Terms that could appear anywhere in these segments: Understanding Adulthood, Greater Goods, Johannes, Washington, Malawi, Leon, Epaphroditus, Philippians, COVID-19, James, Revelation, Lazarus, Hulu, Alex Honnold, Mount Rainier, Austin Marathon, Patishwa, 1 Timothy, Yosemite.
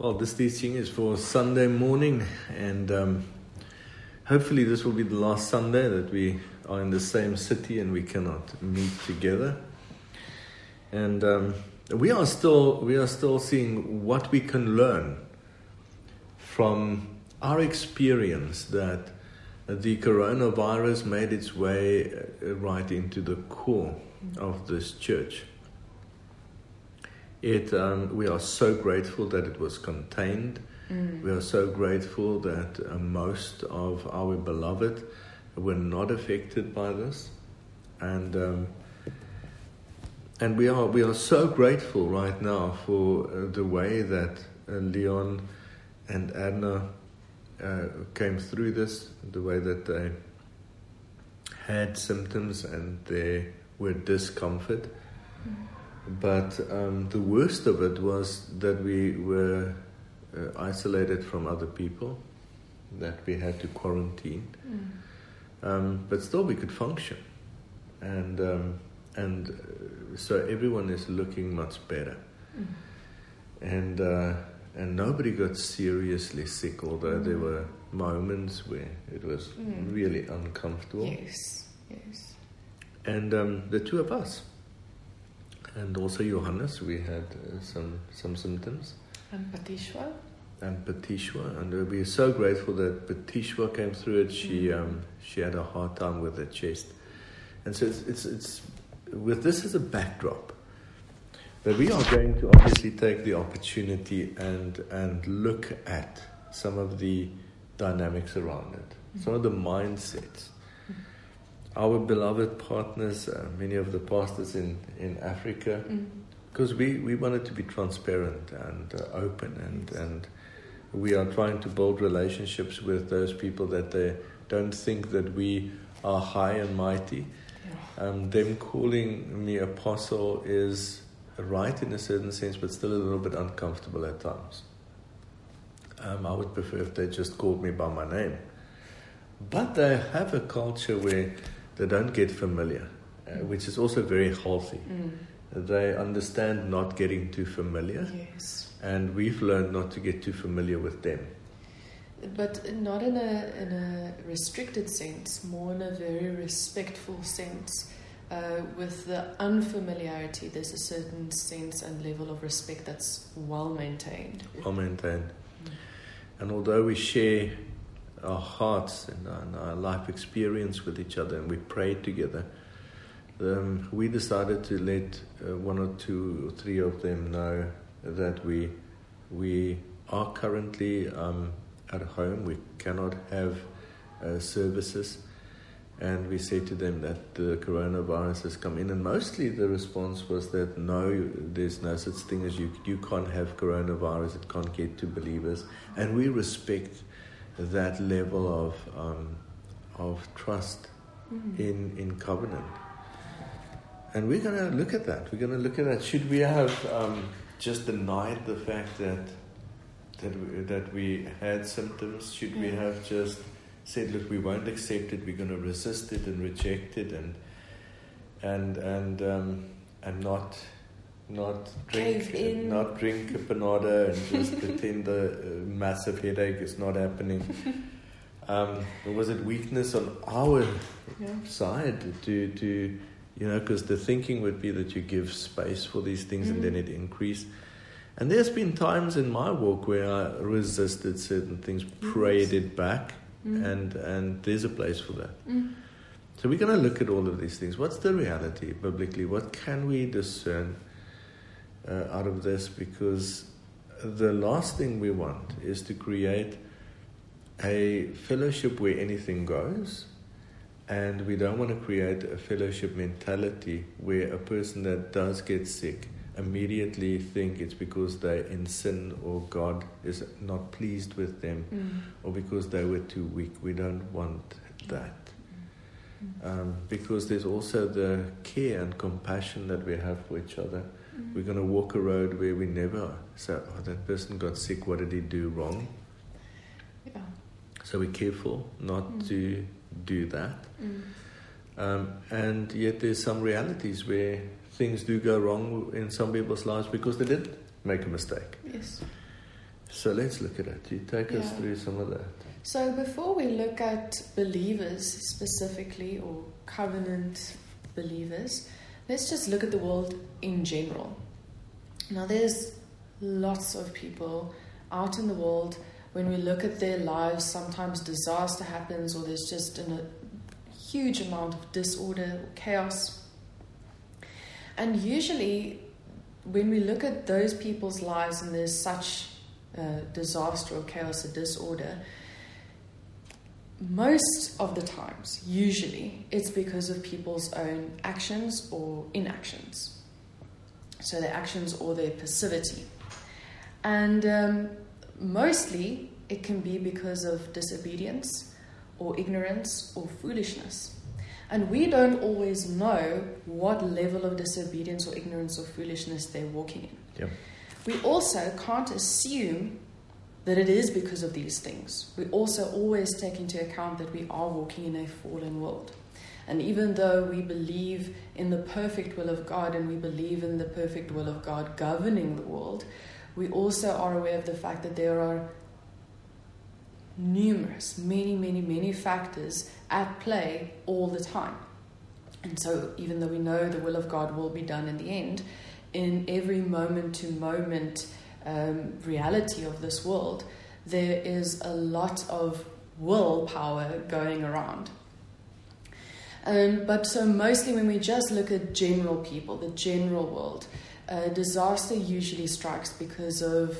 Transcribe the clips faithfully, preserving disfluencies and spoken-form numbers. Well, this teaching is for Sunday morning, and um, hopefully this will be the last Sunday that we are in the same city and we cannot meet together. And um, we are still we are still seeing what we can learn from our experience that the coronavirus made its way right into the core of this church. It um, we are so grateful that it was contained. Mm. We are so grateful that uh, most of our beloved were not affected by this, and um, and we are we are so grateful right now for uh, the way that uh, Leon and Adna uh, came through this, the way that they had symptoms and they were discomfort. Mm. But um, the worst of it was that we were uh, isolated from other people, that we had to quarantine. Mm. Um, but still we could function. And um, and so everyone is looking much better. Mm. And, uh, and nobody got seriously sick, although mm. there were moments where it was mm. really uncomfortable. Yes, yes. And um, the two of us. And also Johannes, we had uh, some, some symptoms. And Patishwa. And Patishwa. And we are so grateful that Patishwa came through it. She mm. um, she had a hard time with her chest. And so it's, it's it's with this as a backdrop. But we are going to obviously take the opportunity and, and look at some of the dynamics around it. Mm. Some of the mindsets. Our beloved partners, uh, many of the pastors in, in Africa, because mm. we, we wanted to be transparent and uh, open, and, yes. and we are trying to build relationships with those people that they don't think that we are high and mighty. Yeah. Um, them calling me apostle is right in a certain sense, but still a little bit uncomfortable at times. Um, I would prefer if they just called me by my name. But they have a culture where they don't get familiar, uh, which is also very healthy. Mm. They understand not getting too familiar. Yes. And we've learned not to get too familiar with them. But not in a in a restricted sense, more in a very respectful sense. Uh, with the unfamiliarity, there's a certain sense and level of respect that's well maintained. Well maintained. Mm. And although we share our hearts and our, and our life experience with each other, and we prayed together, um, we decided to let uh, one or two or three of them know that we we are currently um, at home. We cannot have uh, services, and we said to them that the coronavirus has come in, and mostly the response was that no, there's no such thing as you you can't have coronavirus, it can't get to believers. And we respect that level of um, of trust mm. in in covenant, and we're going to look at that. We're going to look at that. Should we have um, just denied the fact that that we, that we had symptoms? Should mm. we have just said, "Look, we won't accept it. We're going to resist it and reject it," and and and um, and not not drink uh, not drink a panada and just pretend the uh, massive headache is not happening? Um, was it weakness on our yeah. side to, to you know, because the thinking would be that you give space for these things mm. and then it increased. And there's been times in my walk where I resisted certain things, prayed it back, mm. and, and there's a place for that. Mm. So we're going to look at all of these things. What's the reality biblically? What can we discern Uh, out of this, because the last thing we want is to create a fellowship where anything goes, and we don't want to create a fellowship mentality where a person that does get sick immediately think it's because they're in sin or God is not pleased with them mm. or because they were too weak. We don't want that. Mm. Um, because there's also the care and compassion that we have for each other. We're going to walk a road where we never say, "Oh, that person got sick, what did he do wrong?" Yeah. So we're careful not mm. to do that. Mm. Um, and yet there's some realities where things do go wrong in some people's lives because they did make a mistake. Yes. So let's look at it. You take yeah. us through some of that. So before we look at believers specifically, or covenant believers, let's just look at the world in general. Now there's lots of people out in the world. When we look at their lives, sometimes disaster happens, or there's just an, a huge amount of disorder or chaos. And usually when we look at those people's lives and there's such uh, disaster or chaos or disorder, most of the times, usually, it's because of people's own actions or inactions. So their actions or their passivity. And um, mostly, it can be because of disobedience or ignorance or foolishness. And we don't always know what level of disobedience or ignorance or foolishness they're walking in. Yeah. We also can't assume that it is because of these things. We also always take into account that we are walking in a fallen world. And even though we believe in the perfect will of God, and we believe in the perfect will of God governing the world, we also are aware of the fact that there are numerous, many, many, many factors at play all the time. And so even though we know the will of God will be done in the end, in every moment-to-moment Um, reality of this world, there is a lot of willpower going around. Um, but so mostly when we just look at general people, the general world, uh, disaster usually strikes because of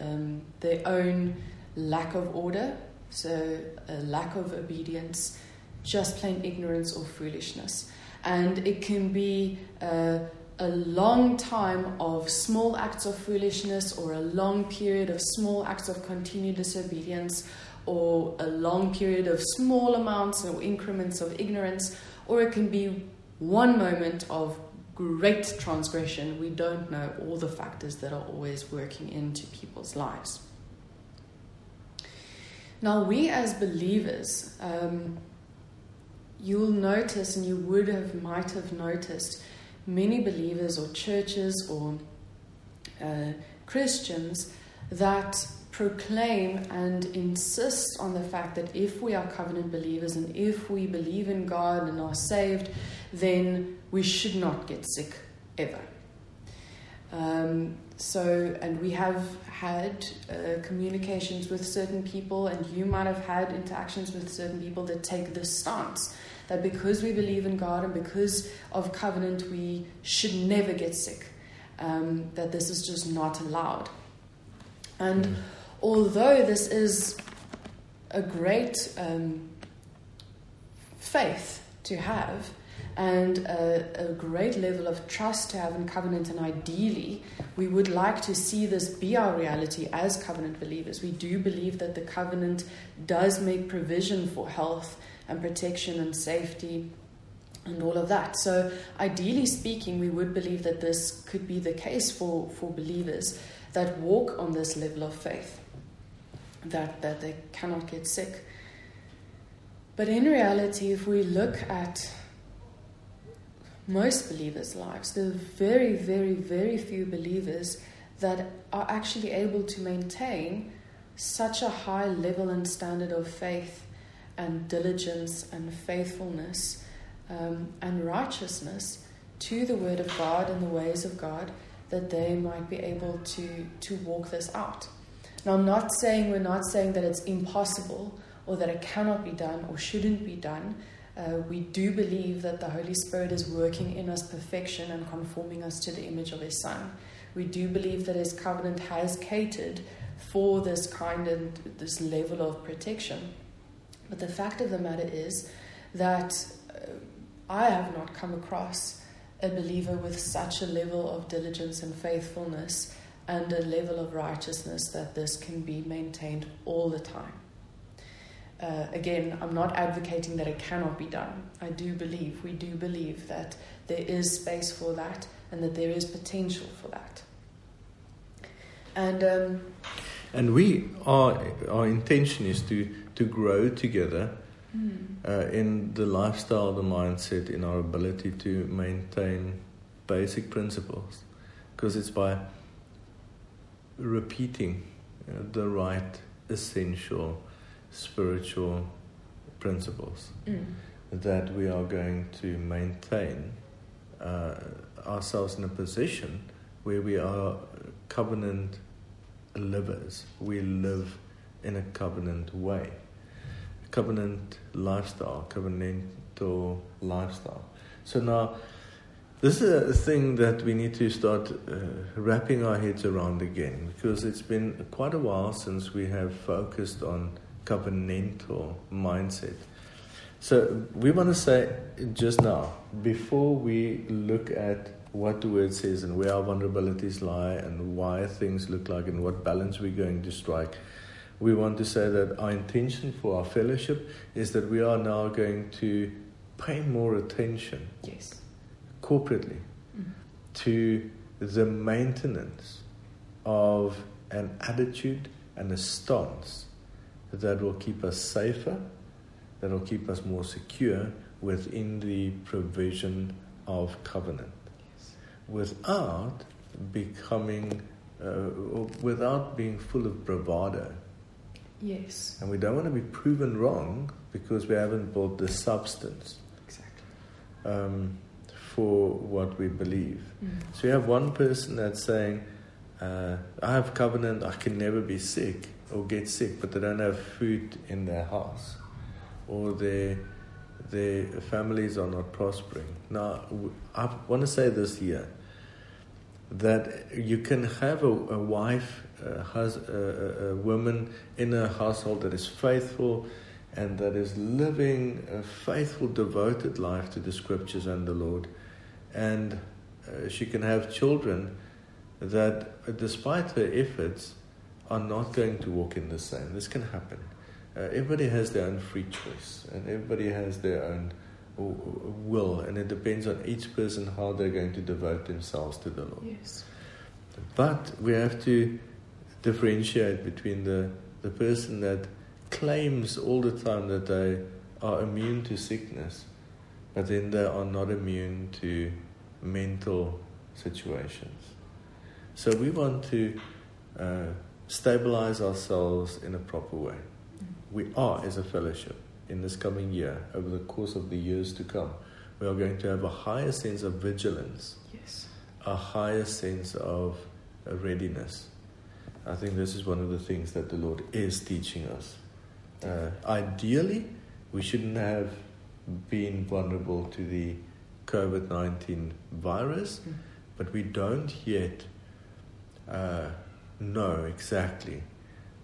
um, their own lack of order, so a lack of obedience, just plain ignorance or foolishness. And it can be uh, a long time of small acts of foolishness, or a long period of small acts of continued disobedience, or a long period of small amounts or increments of ignorance, or it can be one moment of great transgression. We don't know all the factors that are always working into people's lives. Now, we as believers, um, you'll notice, and you would have, might have noticed, many believers or churches or uh, Christians that proclaim and insist on the fact that if we are covenant believers and if we believe in God and are saved, then we should not get sick ever. Um, so, and we have had uh, communications with certain people, and you might have had interactions with certain people that take this stance, that because we believe in God and because of covenant, we should never get sick, um, that this is just not allowed. And mm. although this is a great um, faith to have, and a, a great level of trust to have in covenant, and ideally we would like to see this be our reality as covenant believers. We do believe that the covenant does make provision for health and protection and safety and all of that. So ideally speaking, we would believe that this could be the case for, for believers that walk on this level of faith, that, that they cannot get sick. But in reality, if we look at most believers' lives, there are very, very, very few believers that are actually able to maintain such a high level and standard of faith and diligence and faithfulness um, and righteousness to the Word of God and the ways of God, that they might be able to, to walk this out. Now, I'm not saying, we're not saying that it's impossible or that it cannot be done or shouldn't be done. Uh, we do believe that the Holy Spirit is working in us perfection and conforming us to the image of His Son. We do believe that His covenant has catered for this kind and this level of protection. But the fact of the matter is that uh, I have not come across a believer with such a level of diligence and faithfulness and a level of righteousness that this can be maintained all the time. Uh, again, I'm not advocating that it cannot be done. I do believe, we do believe that there is space for that and that there is potential for that. And um, and we are, our intention is to, to grow together hmm. uh, in the lifestyle, the mindset, in our ability to maintain basic principles. Because it's by repeating the right essential spiritual principles mm. that we are going to maintain uh, ourselves in a position where we are covenant livers. We live in a covenant way, a covenant lifestyle, covenantal lifestyle. So now, this is a thing that we need to start uh, wrapping our heads around again, because it's been quite a while since we have focused on covenantal mindset. So we want to say just now, before we look at what the word says and where our vulnerabilities lie and why things look like and what balance we're going to strike, we want to say that our intention for our fellowship is that we are now going to pay more attention. Yes. Corporately, mm-hmm. to the maintenance of an attitude and a stance that will keep us safer, that will keep us more secure within the provision of covenant, yes. without becoming, uh, without being full of bravado. Yes. And we don't want to be proven wrong because we haven't built the substance. Exactly. Um, for what we believe. Mm. So you have one person that's saying, uh, I have covenant, I can never be sick or get sick, but they don't have food in their house, or their, their families are not prospering. Now, I want to say this here, that you can have a, a wife, a, hus- a, a woman in a household that is faithful, and that is living a faithful, devoted life to the scriptures and the Lord. And uh, she can have children that, uh, despite her efforts, are not going to walk in the same. This can happen. Uh, everybody has their own free choice, and everybody has their own will, and it depends on each person how they're going to devote themselves to the Lord. Yes. But we have to differentiate between the, the person that claims all the time that they are immune to sickness, but then they are not immune to mental situations. So we want to uh, stabilize ourselves in a proper way. We are, as a fellowship, in this coming year, over the course of the years to come, we are going to have a higher sense of vigilance, yes. a higher sense of readiness. I think this is one of the things that the Lord is teaching us. Uh, ideally, we shouldn't have been vulnerable to the covid nineteen virus, mm. but we don't yet uh, know exactly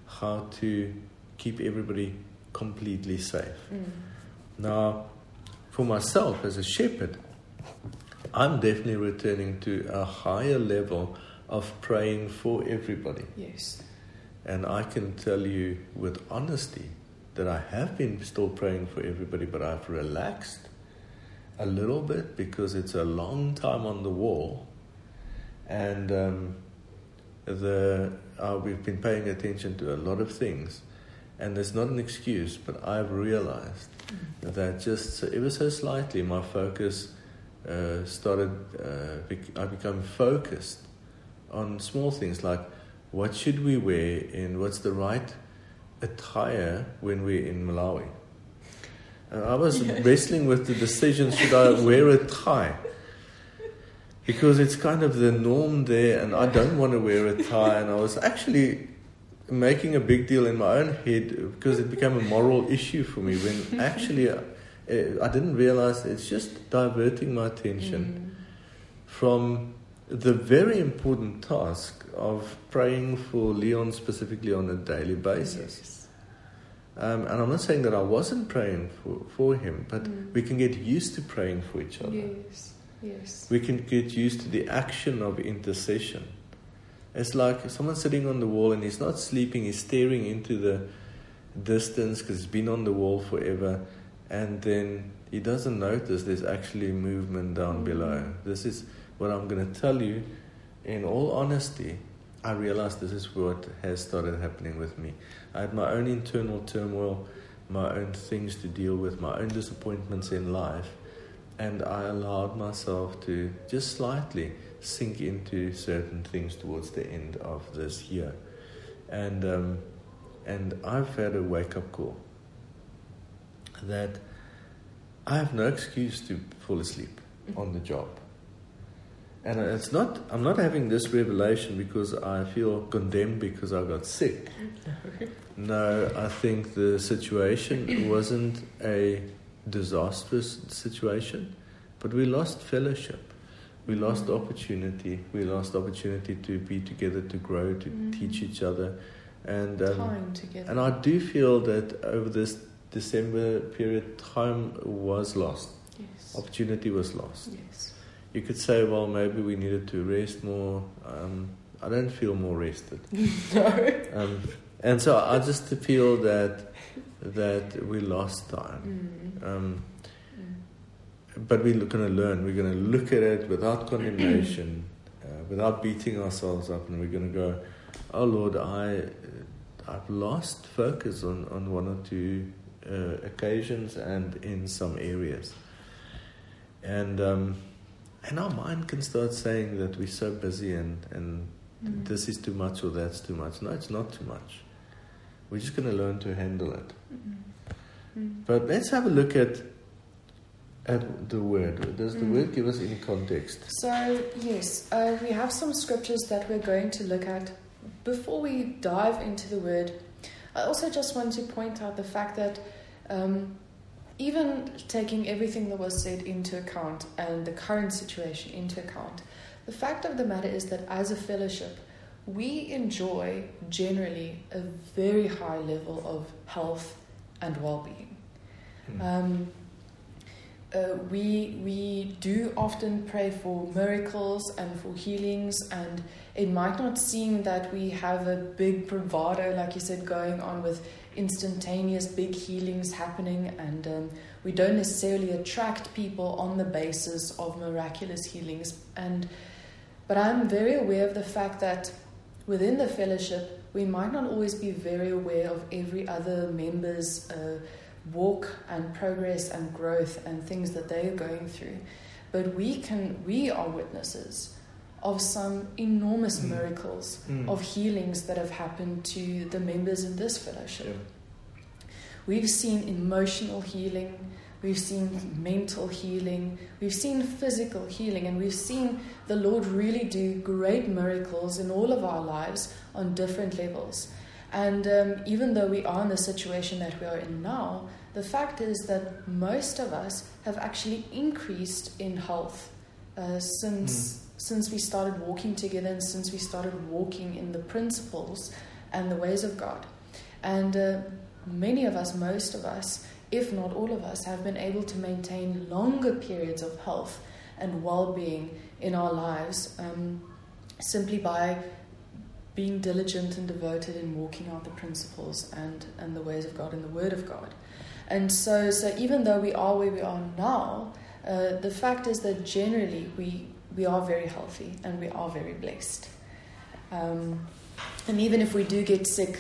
how to keep everybody completely safe. Mm. Now, for myself as a shepherd, I'm definitely returning to a higher level of praying for everybody. Yes. And I can tell you with honesty that I have been still praying for everybody, but I've relaxed a little bit because it's a long time on the wall, and um, the uh, we've been paying attention to a lot of things, and there's not an excuse, but I've realized mm-hmm. that just ever so slightly my focus uh, started, uh, I became focused on small things like what should we wear and what's the right attire when we're in Malawi. Uh, I was yeah. wrestling with the decision, should I wear a tie? Because it's kind of the norm there, and I don't want to wear a tie. And I was actually making a big deal in my own head because it became a moral issue for me, when actually I, I didn't realize it's just diverting my attention mm. from the very important task of praying for Leon specifically on a daily basis. Yes. Um, and I'm not saying that I wasn't praying for, for him, but mm. we can get used to praying for each other. Yes, yes. We can get used to the action of intercession. It's like someone sitting on the wall and he's not sleeping, he's staring into the distance because he's been on the wall forever, and then he doesn't notice there's actually movement down mm. below. This is what I'm going to tell you. In all honesty, I realized this is what has started happening with me. I had my own internal turmoil, my own things to deal with, my own disappointments in life, and I allowed myself to just slightly sink into certain things towards the end of this year. And um, and I've had a wake-up call that I have no excuse to fall asleep on the job. And it's not, I'm not having this revelation because I feel condemned because I got sick. No, I think the situation wasn't a disastrous situation, but we lost fellowship. We lost mm. opportunity. We lost opportunity to be together, to grow, to mm. teach each other. And um, time together. And I do feel that over this December period, time was lost. Yes. Opportunity was lost. Yes. You could say, well, maybe we needed to rest more. Um, I don't feel more rested. No. Um, and so I just feel that that we lost time. Mm. Um, mm. But we're going to learn. We're going to look at it without condemnation, uh, without beating ourselves up. And we're going to go, oh, Lord, I, I've lost focus on, on one or two uh, occasions and in some areas. And... Um, And our mind can start saying that we're so busy and, and mm. this is too much or that's too much. No, it's not too much. We're just going to learn to handle it. Mm. Mm. But let's have a look at, at the Word. Does the mm. Word give us any context? So, yes, uh, we have some scriptures that we're going to look at. Before we dive into the Word, I also just want to point out the fact that... Um, Even taking everything that was said into account and the current situation into account, the fact of the matter is that as a fellowship, we enjoy generally a very high level of health and well-being. Mm. Um, uh, we we do often pray for miracles and for healings, and it might not seem that we have a big bravado, like you said, going on with instantaneous big healings happening, and um, we don't necessarily attract people on the basis of miraculous healings. And but I'm very aware of the fact that within the fellowship, we might not always be very aware of every other member's uh, walk and progress and growth and things that they are going through. But we can, we are witnesses of some enormous mm. miracles, mm. of healings that have happened to the members in this fellowship. Yeah. We've seen emotional healing, we've seen mental healing, we've seen physical healing, and we've seen the Lord really do great miracles in all of our lives on different levels. And um, even though we are in the situation that we are in now, the fact is that most of us have actually increased in health uh, since... Mm. since we started walking together and since we started walking in the principles and the ways of God. And uh, many of us, most of us, if not all of us, have been able to maintain longer periods of health and well-being in our lives um, simply by being diligent and devoted in walking out the principles and, and the ways of God and the Word of God. And so, so even though we are where we are now, uh, the fact is that generally we... we are very healthy and we are very blessed. Um, and even if we do get sick,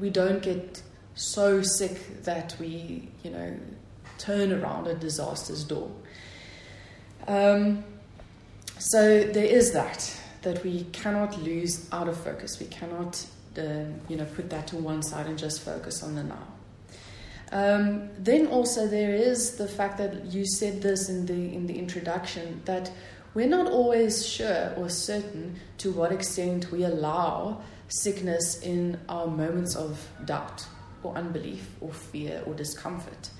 we don't get so sick that we, you know, turn around a disaster's door. Um, so there is that, that we cannot lose out of focus. We cannot, uh, you know, put that to one side and just focus on the now. Um, then also there is the fact that you said this in the in the introduction, that we're not always sure or certain to what extent we allow sickness in our moments of doubt or unbelief or fear or discomfort.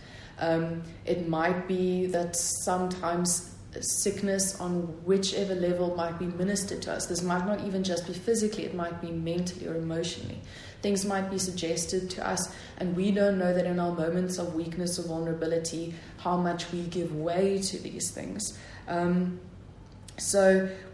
Um, it might be that sometimes sickness on whichever level might be ministered to us. This might not even just be physically, it might be mentally or emotionally. Things might be suggested to us, and we don't know that in our moments of weakness or vulnerability, how much we give way to these things. Um, So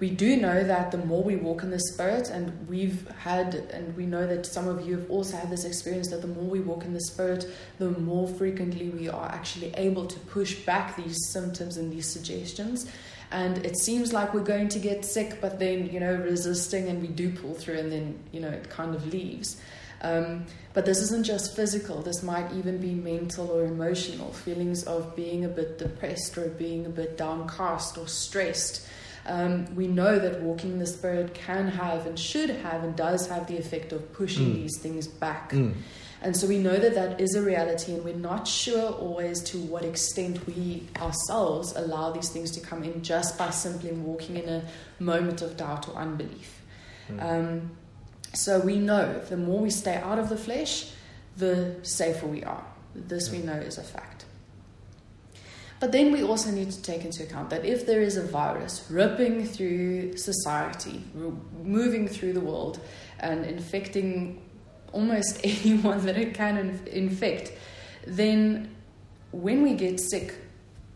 we do know that the more we walk in the Spirit, and we've had, and we know that some of you have also had this experience, that the more we walk in the Spirit, the more frequently we are actually able to push back these symptoms and these suggestions. And it seems like we're going to get sick, but then, you know, resisting, and we do pull through, and then, you know, it kind of leaves. Um, but this isn't just physical. This might even be mental or emotional, feelings of being a bit depressed or being a bit downcast or stressed. um, we know that walking in the Spirit can have and should have and does have the effect of pushing mm. these things back. Mm. And so we know that that is a reality, and we're not sure always to what extent we ourselves allow these things to come in just by simply walking in a moment of doubt or unbelief. Mm. Um, so we know the more we stay out of the flesh, the safer we are. This we know is a fact. But then we also need to take into account that if there is a virus ripping through society, moving through the world and infecting almost anyone that it can infect, then when we get sick,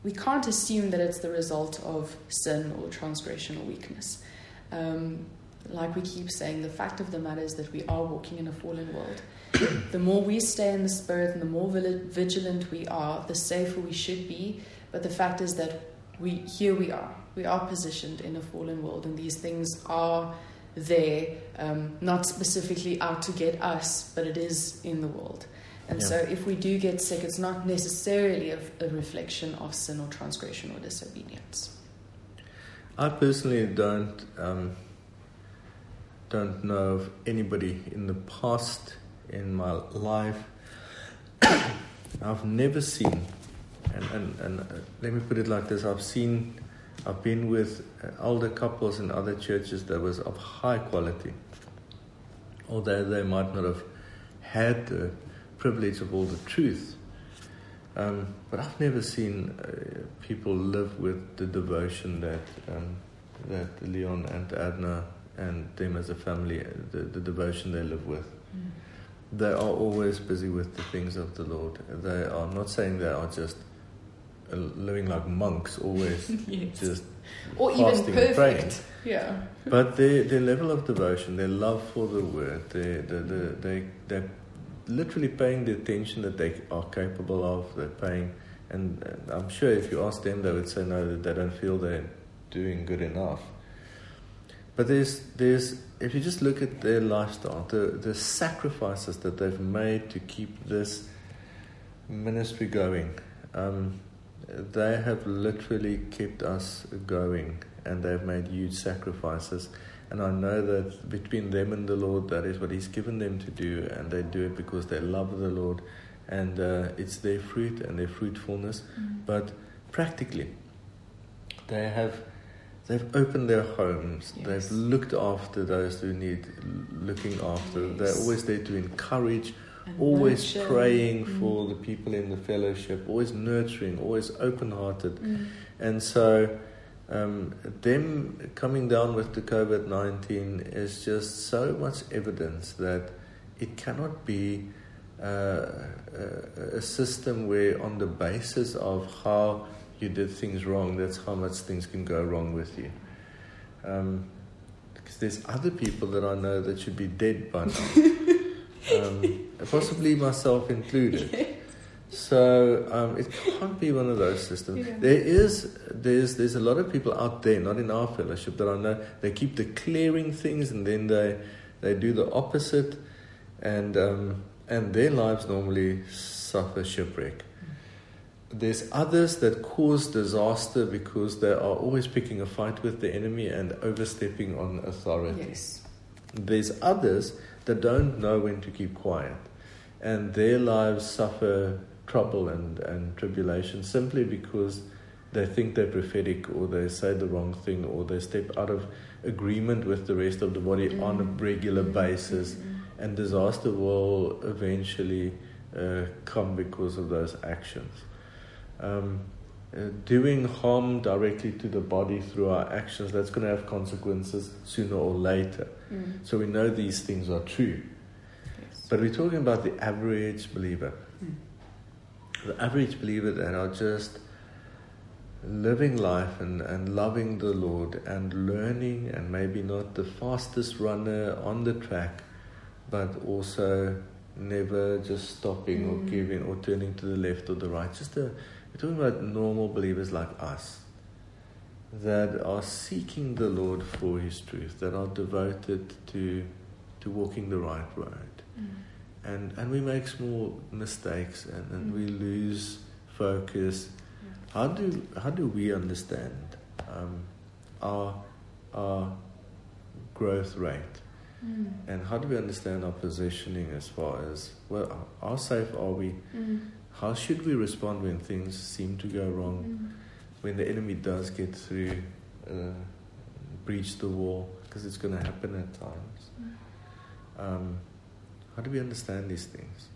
we can't assume that it's the result of sin or transgression or weakness. Um, like we keep saying, the fact of the matter is that we are walking in a fallen world. The more we stay in the Spirit and the more vigilant we are, the safer we should be. But the fact is that we here we are. We are positioned in a fallen world, and these things are there, um, not specifically out to get us, but it is in the world. And yeah. so if we do get sick, it's not necessarily a, a reflection of sin or transgression or disobedience. I personally don't um, don't know of anybody in the past in my life. I've never seen, and, and, and uh, let me put it like this, I've seen I've been with older couples in other churches that was of high quality, although they might not have had the privilege of all the truth. Um, but I've never seen uh, people live with the devotion that um, that Leon and Adna and them as a family, the, the devotion they live with. Mm. They are always busy with the things of the Lord. They are not saying they are just living like monks, always yes. just or fasting even and praying. Yeah. But their their level of devotion, their love for the Word, they they they they're literally paying the attention that they are capable of. They're paying, and I'm sure if you ask them, they would say no, that they don't feel they're doing good enough. But there's there's if you just look at their lifestyle, the the sacrifices that they've made to keep this ministry going. Um, They have literally kept us going, and they've made huge sacrifices. And I know that between them and the Lord, that is what He's given them to do, and they do it because they love the Lord, and uh, it's their fruit and their fruitfulness. Mm-hmm. But practically, they have they've opened their homes. Yes. They've looked after those who need looking after. Yes. They're always there to encourage. And always nurture. Praying mm. for the people in the fellowship, always nurturing, always open-hearted. Mm. And so um, them coming down with the COVID nineteen is just so much evidence that it cannot be uh, a, a system where on the basis of how you did things wrong, that's how much things can go wrong with you. Um, because there's other people that I know that should be dead by now. Um, possibly myself included. Yeah. So um, it can't be one of those systems. Yeah. There is there's there's a lot of people out there, not in our fellowship, that I know they keep declaring things and then they they do the opposite, and um, and their lives normally suffer shipwreck. There's others that cause disaster because they are always picking a fight with the enemy and overstepping on authority. Yes. There's others that don't know when to keep quiet, and their lives suffer trouble and, and tribulation simply because they think they're prophetic, or they say the wrong thing, or they step out of agreement with the rest of the body mm. on a regular basis, mm. and disaster will eventually uh, come because of those actions. Um, uh, doing harm directly to the body through our actions, that's going to have consequences sooner or later. Mm. So we know these things are true. Yes. But we're talking about the average believer. Mm. The average believer that are just living life and, and loving the Lord and learning, and maybe not the fastest runner on the track, but also never just stopping mm. or giving or turning to the left or the right. Just a, we're talking about normal believers like us, that are seeking the Lord for His truth, that are devoted to to walking the right road. Mm. And and we make small mistakes, and, and mm. we lose focus. Yeah. How do how do we understand? Um, our our growth rate. Mm. And how do we understand our positioning as far as, well, how safe are we? Mm. How should we respond when things seem to go wrong? Mm. When the enemy does get through, uh, breach the wall, because it's going to happen at times. Mm. Um, how do we understand these things?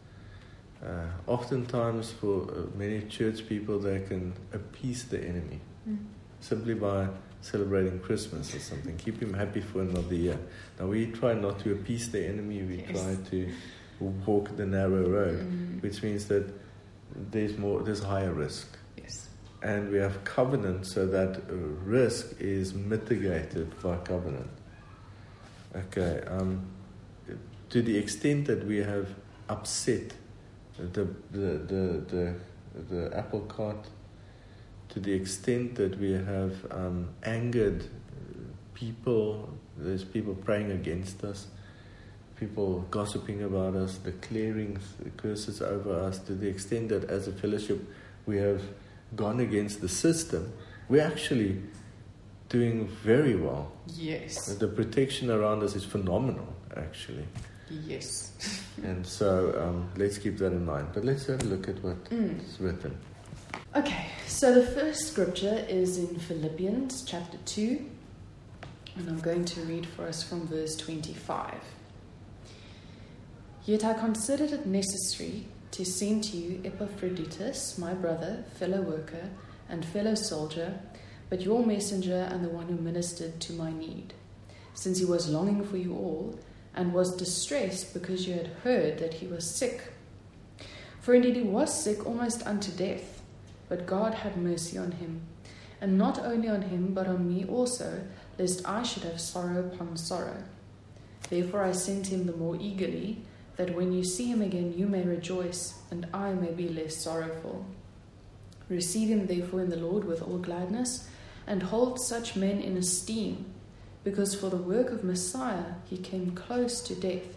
Uh, oftentimes for uh, many church people, they can appease the enemy mm. simply by celebrating Christmas or something, keep him happy for another year. Now we try not to appease the enemy, we yes. try to walk the narrow road, mm. which means that there's more, there's higher risk. Yes. And we have covenant so that risk is mitigated by covenant. Okay, um, to the extent that we have upset The, the the the the apple cart, to the extent that we have um, angered people, there's people praying against us, people gossiping about us, declaring curses over us, to the extent that as a fellowship we have gone against the system, we're actually doing very well. Yes. The protection around us is phenomenal, actually. Yes. And so um, let's keep that in mind. But let's have a look at what's mm. written. Okay, so the first scripture is in Philippians chapter two. And I'm going to read for us from verse twenty-five. Yet I considered it necessary to send to you Epaphroditus, my brother, fellow worker, and fellow soldier, but your messenger and the one who ministered to my need, since he was longing for you all, and was distressed because you had heard that he was sick. For indeed he was sick almost unto death, but God had mercy on him, and not only on him, but on me also, lest I should have sorrow upon sorrow. Therefore I sent him the more eagerly, that when you see him again you may rejoice, and I may be less sorrowful. Receive him therefore in the Lord with all gladness, and hold such men in esteem, because for the work of Messiah he came close to death,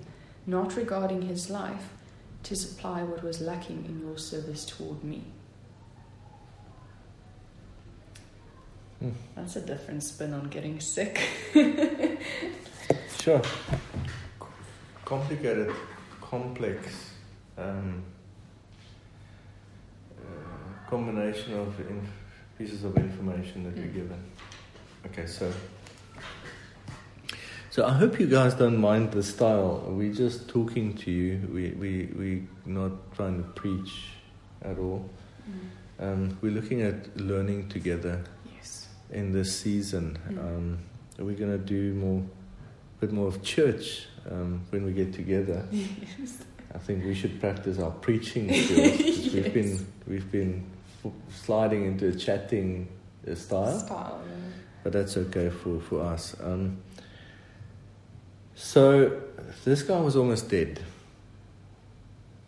not regarding his life, to supply what was lacking in your service toward me. Mm. That's a different spin on getting sick. Sure. Complicated, complex um, uh, combination of inf- pieces of information that mm. you're given. Okay, so... So I hope you guys don't mind the style. We're just talking to you. We we we not trying to preach at all. Mm. Um, we're looking at learning together. Yes. In this season, mm. um, we're gonna do more, a bit more of church um, when we get together. Yes. I think we should practice our preaching skills. Yes. We've been we've been f- sliding into a chatting uh, style. Style. Yeah. But that's okay for for us. Um, So, this guy was almost dead.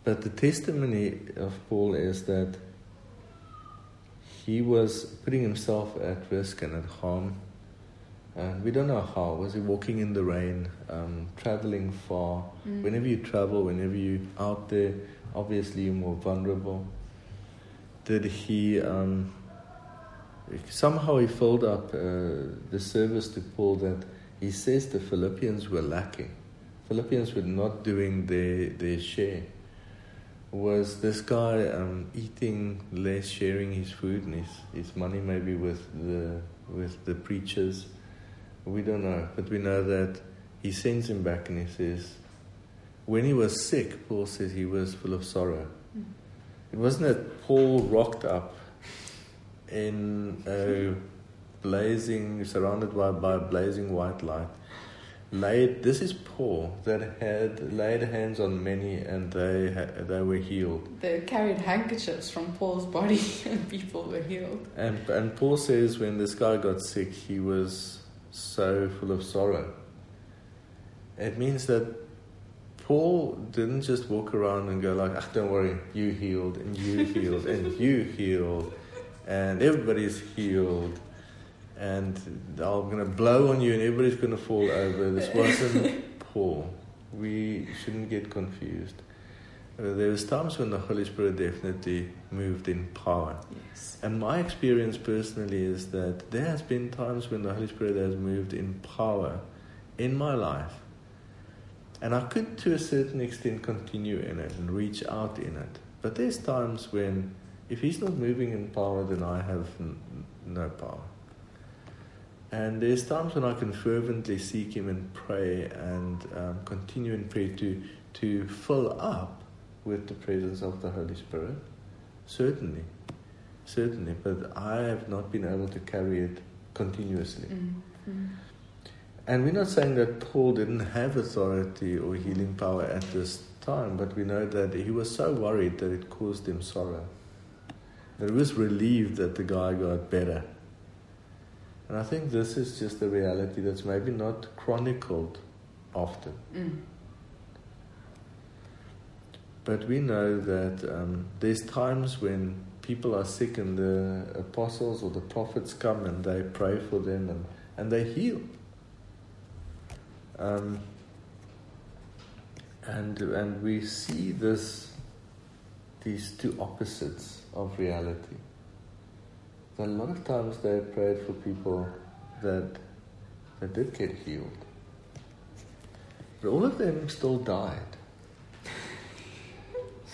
But the testimony of Paul is that he was putting himself at risk and at harm. And we don't know how. Was he walking in the rain, um, traveling far? Mm. Whenever you travel, whenever you're out there, obviously you're more vulnerable. Did he... Um, somehow he filled up uh, the service to Paul that... He says the Philippians were lacking. Philippians were not doing their, their share. Was this guy um, eating less, sharing his food and his, his money maybe with the with the preachers? We don't know. But we know that he sends him back and he says, when he was sick, Paul says he was full of sorrow. Mm. It wasn't that Paul rocked up in a... blazing, surrounded by, by blazing white light. Laid, this is Paul that had laid hands on many and they they were healed. They carried handkerchiefs from Paul's body and people were healed. And and Paul says when this guy got sick, he was so full of sorrow. It means that Paul didn't just walk around and go like, oh, don't worry, you healed and you healed and you healed and everybody's healed. And I'm going to blow on you and everybody's going to fall over. This wasn't Paul. We shouldn't get confused. There was times when the Holy Spirit definitely moved in power. Yes. And my experience personally is that there has been times when the Holy Spirit has moved in power in my life. And I could, to a certain extent, continue in it and reach out in it. But there's times when, if He's not moving in power, then I have n- no power. And there's times when I can fervently seek Him and pray and um, continue in prayer to, to fill up with the presence of the Holy Spirit. Certainly. Certainly. But I have not been able to carry it continuously. Mm-hmm. And we're not saying that Paul didn't have authority or healing power at this time, but we know that he was so worried that it caused him sorrow. That he was relieved that the guy got better. And I think this is just a reality that's maybe not chronicled often. Mm. But we know that um, there's times when people are sick and the apostles or the prophets come and they pray for them and, and they heal. Um, and and we see this, these two opposites of reality. A lot of times they prayed for people that, that did get healed. But all of them still died.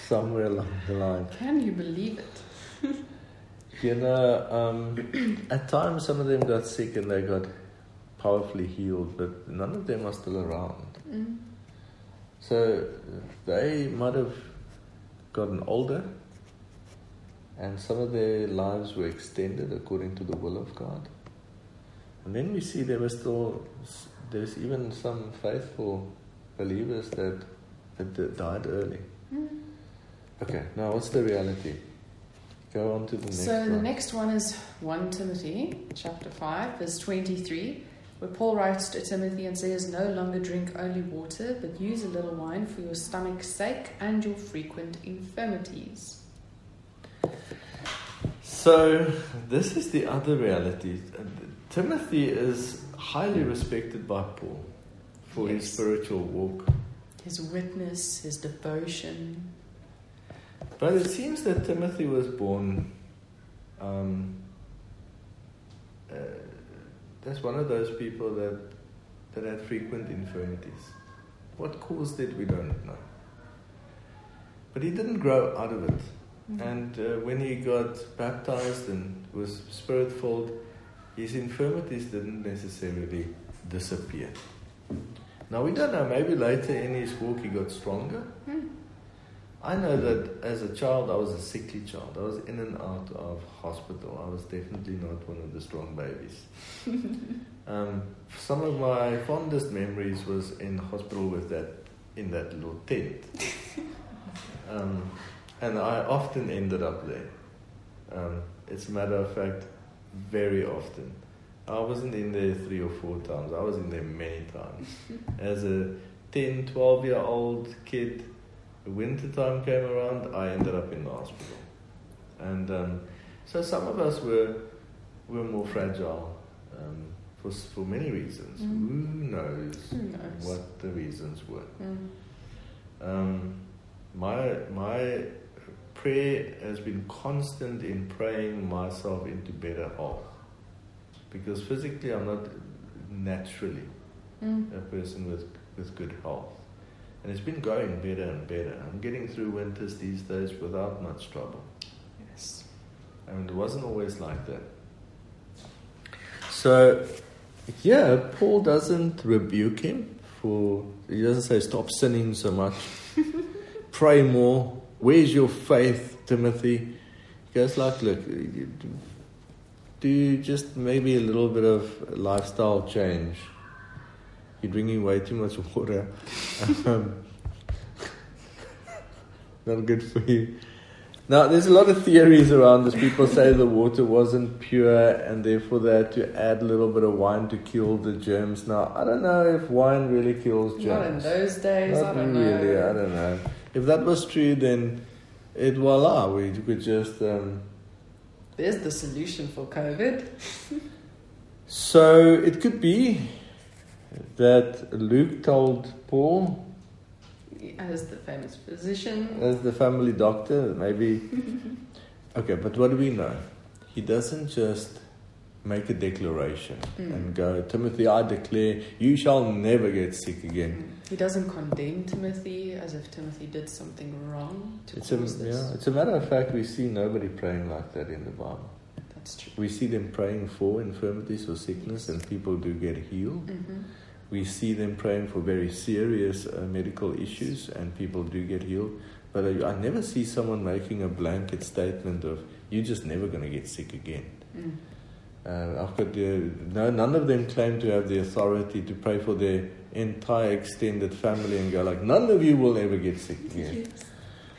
Somewhere along the line. Can you believe it? You know, um, at times some of them got sick and they got powerfully healed, but none of them are still around. Mm. So they might have gotten older, and some of their lives were extended according to the will of God. And then we see there were still, there's even some faithful believers that, that died early. Mm. Okay, now what's the reality? Go on to the next so one. So the next one is First Timothy, chapter five, verse twenty-three, where Paul writes to Timothy and says, "No longer drink only water, but use a little wine for your stomach's sake and your frequent infirmities." So this is the other reality. Timothy is highly respected by Paul for yes. his spiritual walk. His witness, his devotion. But it seems that Timothy was born, um, uh, that's one of those people that, that had frequent infirmities. What caused it, we don't know. But he didn't grow out of it. Mm-hmm. And uh, when he got baptized and was spirit-filled, his infirmities didn't necessarily disappear. Now we don't know, maybe later in his walk he got stronger. Mm-hmm. I know that as a child, I was a sickly child. I was in and out of hospital. I was definitely not one of the strong babies. um, some of my fondest memories was in hospital with that, in that little tent. um, and I often ended up there. Um, it's a matter of fact, very often. I wasn't in there three or four times. I was in there many times. As a ten, twelve-year-old kid, winter time came around, I ended up in the hospital. And um, so some of us were were more fragile um, for for many reasons. Mm. Who knows Who knows what the reasons were. Mm. Um, my my prayer has been constant in praying myself into better health. Because physically I'm not naturally mm. a person with, with good health. And it's been going better and better. I'm getting through winters these days without much trouble. Yes. I mean, it wasn't always like that. So, yeah, Paul doesn't rebuke him for... He doesn't say, stop sinning so much. Pray more. Where's your faith, Timothy? He goes like, look, do just maybe a little bit of lifestyle change. You're drinking way too much water. Um, not good for you. Now, there's a lot of theories around this. People say the water wasn't pure and therefore they had to add a little bit of wine to kill the germs. Now, I don't know if wine really kills germs. Not in those days, not I don't really, know. Really, I don't know. If that was true, then it voila, we could just... Um, there's the solution for COVID. So, it could be... that Luke told Paul, As the famous physician. As the family doctor, maybe. Okay, but what do we know? He doesn't just make a declaration mm. and go, Timothy, I declare, you shall never get sick again. He doesn't condemn Timothy as if Timothy did something wrong to it's cause a, this. Yeah, it's a matter of fact, we see nobody praying like that in the Bible. That's true. We see them praying for infirmities or sickness, yes. and people do get healed. Mm-hmm. We see them praying for very serious uh, medical issues, and people do get healed. But I, I never see someone making a blanket statement of, you're just never going to get sick again. Mm. Uh, I've got the, no, none of them claim to have the authority to pray for their entire extended family and go like, none of you will ever get sick again. Yes.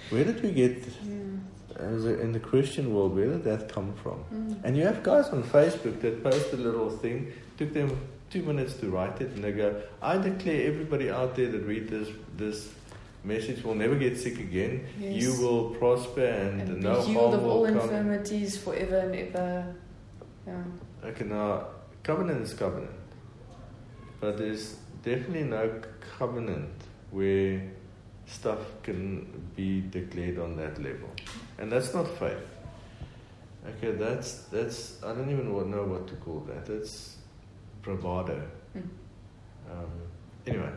Where did we get, yeah. as a, in the Christian world, where did that come from? Mm. And you have guys on Facebook that post a little thing, took them two minutes to write it, and they go, I declare everybody out there that read this this message will never get sick again. Yes. You will prosper and, and no harm will come. And be healed of all infirmities forever and ever. Yeah. Okay, now, covenant is covenant. But there's definitely no covenant where stuff can be declared on that level. And that's not faith. Okay, that's, that's I don't even know what to call that. That's bravado. Mm. Um, anyway,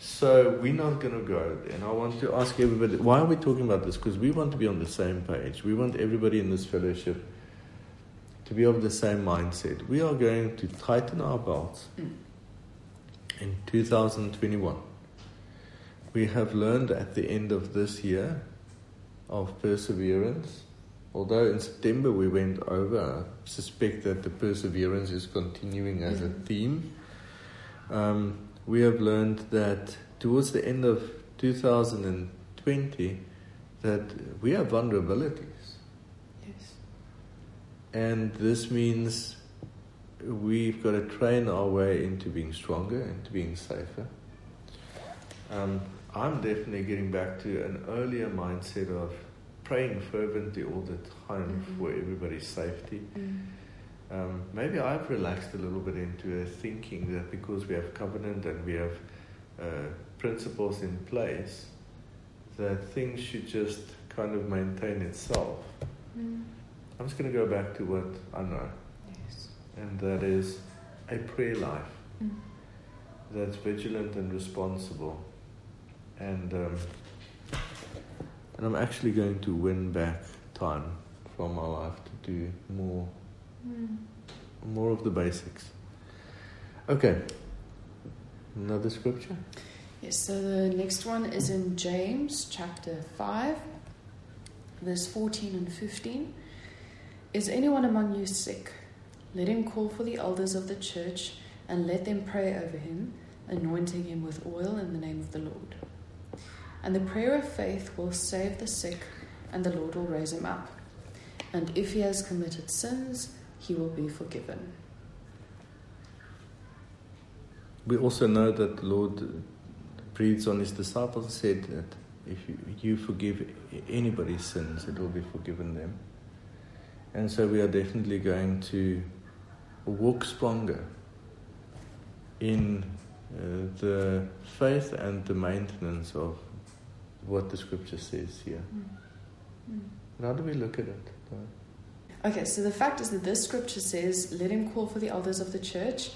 so we're not going to go there. And I want to ask everybody, why are we talking about this? Because we want to be on the same page. We want everybody in this fellowship to be of the same mindset. We are going to tighten our belts mm. in two thousand twenty-one. We have learned at the end of this year of perseverance. Although in September we went over, I suspect that the perseverance is continuing as mm. a theme. Um, we have learned that towards the end of two thousand twenty that we have vulnerabilities. Yes. And this means we've got to train our way into being stronger and to being safer. Um, I'm definitely getting back to an earlier mindset of praying fervently all the time mm-hmm. for everybody's safety. Mm. Um, maybe I've relaxed a little bit into thinking that because we have covenant and we have uh, principles in place, that things should just kind of maintain itself. Mm. I'm just going to go back to what I know. Yes. And that is a prayer life mm. that's vigilant and responsible. And um, and I'm actually going to win back time from my life to do more mm. more of the basics. Okay. Another scripture? Yes, so the next one is in James chapter five, verse fourteen and fifteen. Is anyone among you sick? Let him call for the elders of the church and let them pray over him, anointing him with oil in the name of the Lord. And the prayer of faith will save the sick, and the Lord will raise him up. And if he has committed sins, he will be forgiven. We also know that the Lord breathed on his disciples and said that if you, you forgive anybody's sins, it will be forgiven them. And so we are definitely going to walk stronger in uh, the faith and the maintenance of what the scripture says here. Mm. Mm. How do we look at it? Okay, so the fact is that this scripture says, let him call for the elders of the church,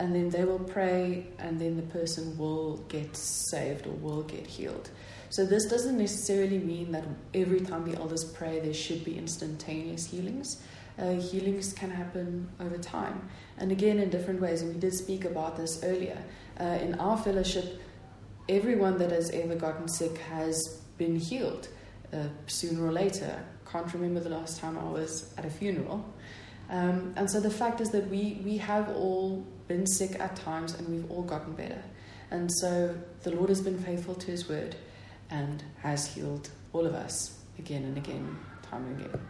and then they will pray, and then the person will get saved or will get healed. So this doesn't necessarily mean that every time the elders pray, there should be instantaneous healings. Uh, healings can happen over time. And again, in different ways, and we did speak about this earlier. Uh, in our fellowship, everyone that has ever gotten sick has been healed uh, sooner or later. Can't remember the last time I was at a funeral. Um, and so the fact is that we, we have all been sick at times, and we've all gotten better. And so the Lord has been faithful to his word, and has healed all of us again and again, time and again.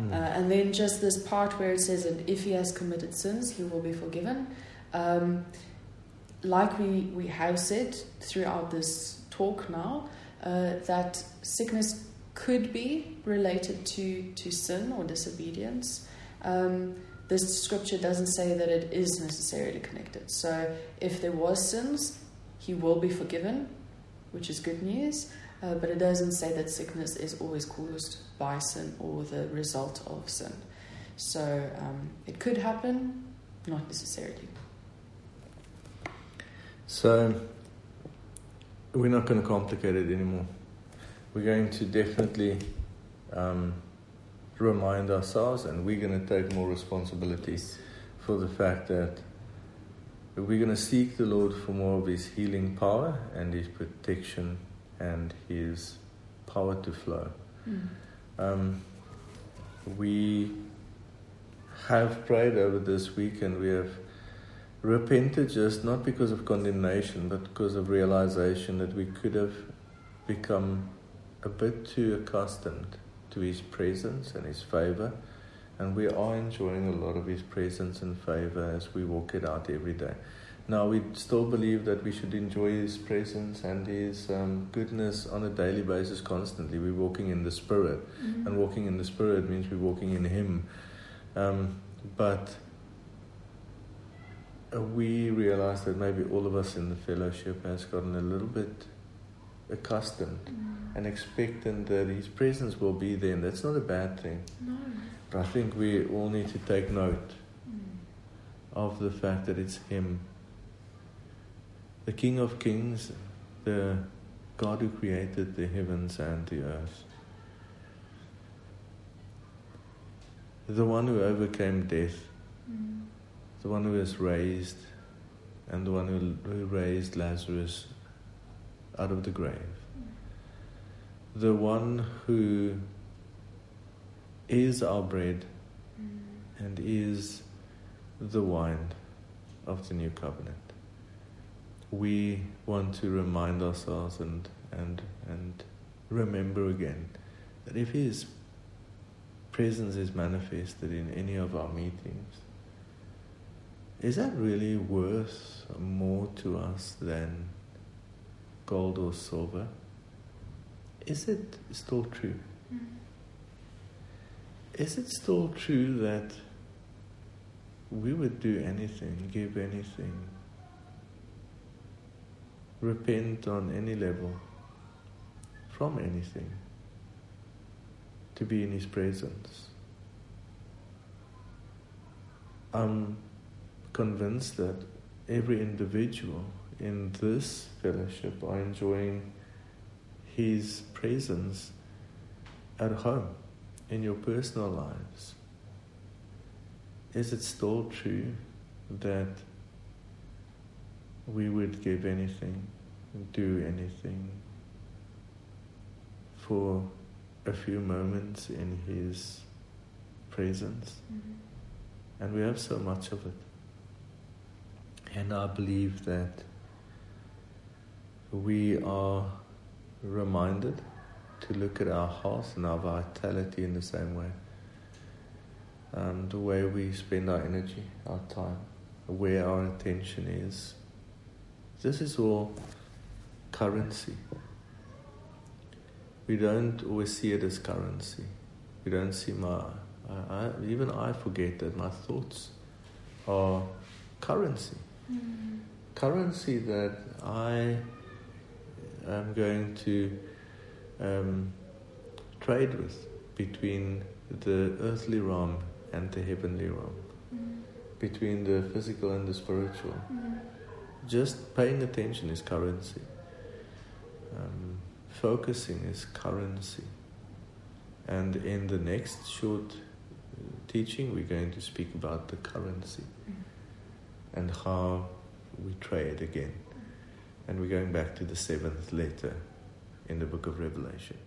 Mm. Uh, and then just this part where it says, and if he has committed sins, he will be forgiven. Um, like we, we have said throughout this talk now, uh, that sickness could be related to, to sin or disobedience. Um, this scripture doesn't say that it is necessarily connected. So if there was sins, he will be forgiven, which is good news, uh, but it doesn't say that sickness is always caused by sin or the result of sin. So um, it could happen, not necessarily. So we're not going to complicate it anymore. We're going to definitely um, remind ourselves, and we're going to take more responsibility for the fact that we're going to seek the Lord for more of His healing power and His protection and His power to flow. Mm. Um, we have prayed over this week, and we have repented, just not because of condemnation, but because of realization that we could have become a bit too accustomed to His presence and His favor. And we are enjoying a lot of His presence and favor as we walk it out every day. Now, we still believe that we should enjoy His presence and His um, goodness on a daily basis constantly. We're walking in the Spirit. Mm-hmm. And walking in the Spirit means we're walking in Him. Um, but we realize that maybe all of us in the fellowship has gotten a little bit accustomed mm. and expectant that His presence will be there. And that's not a bad thing. No. I think we all need to take note mm. of the fact that it's Him, the King of Kings, the God who created the heavens and the earth, the one who overcame death, mm. the one who was raised, and the one who, who raised Lazarus out of the grave, mm. the one who is our bread mm. and is the wine of the new covenant. We want to remind ourselves and and and remember again that if His presence is manifested in any of our meetings, is that really worth more to us than gold or silver? Is it still true? Mm. Is it still true that we would do anything, give anything, repent on any level, from anything, to be in His presence? I'm convinced that every individual in this fellowship are enjoying His presence at home, in your personal lives. Is it still true that we would give anything, do anything for a few moments in His presence? Mm-hmm. And we have so much of it. And I believe that we are reminded to look at our health and our vitality in the same way. Um, the way we spend our energy, our time, where our attention is. This is all currency. We don't always see it as currency. We don't see my... I, I, even I forget that my thoughts are currency. Mm. Currency that I am going to Um, trade with between the earthly realm and the heavenly realm, mm. between the physical and the spiritual. Mm. Just paying attention is currency. Um, focusing is currency. And in the next short teaching, we're going to speak about the currency mm. and how we trade again. And we're going back to the seventh letter in the book of Revelation.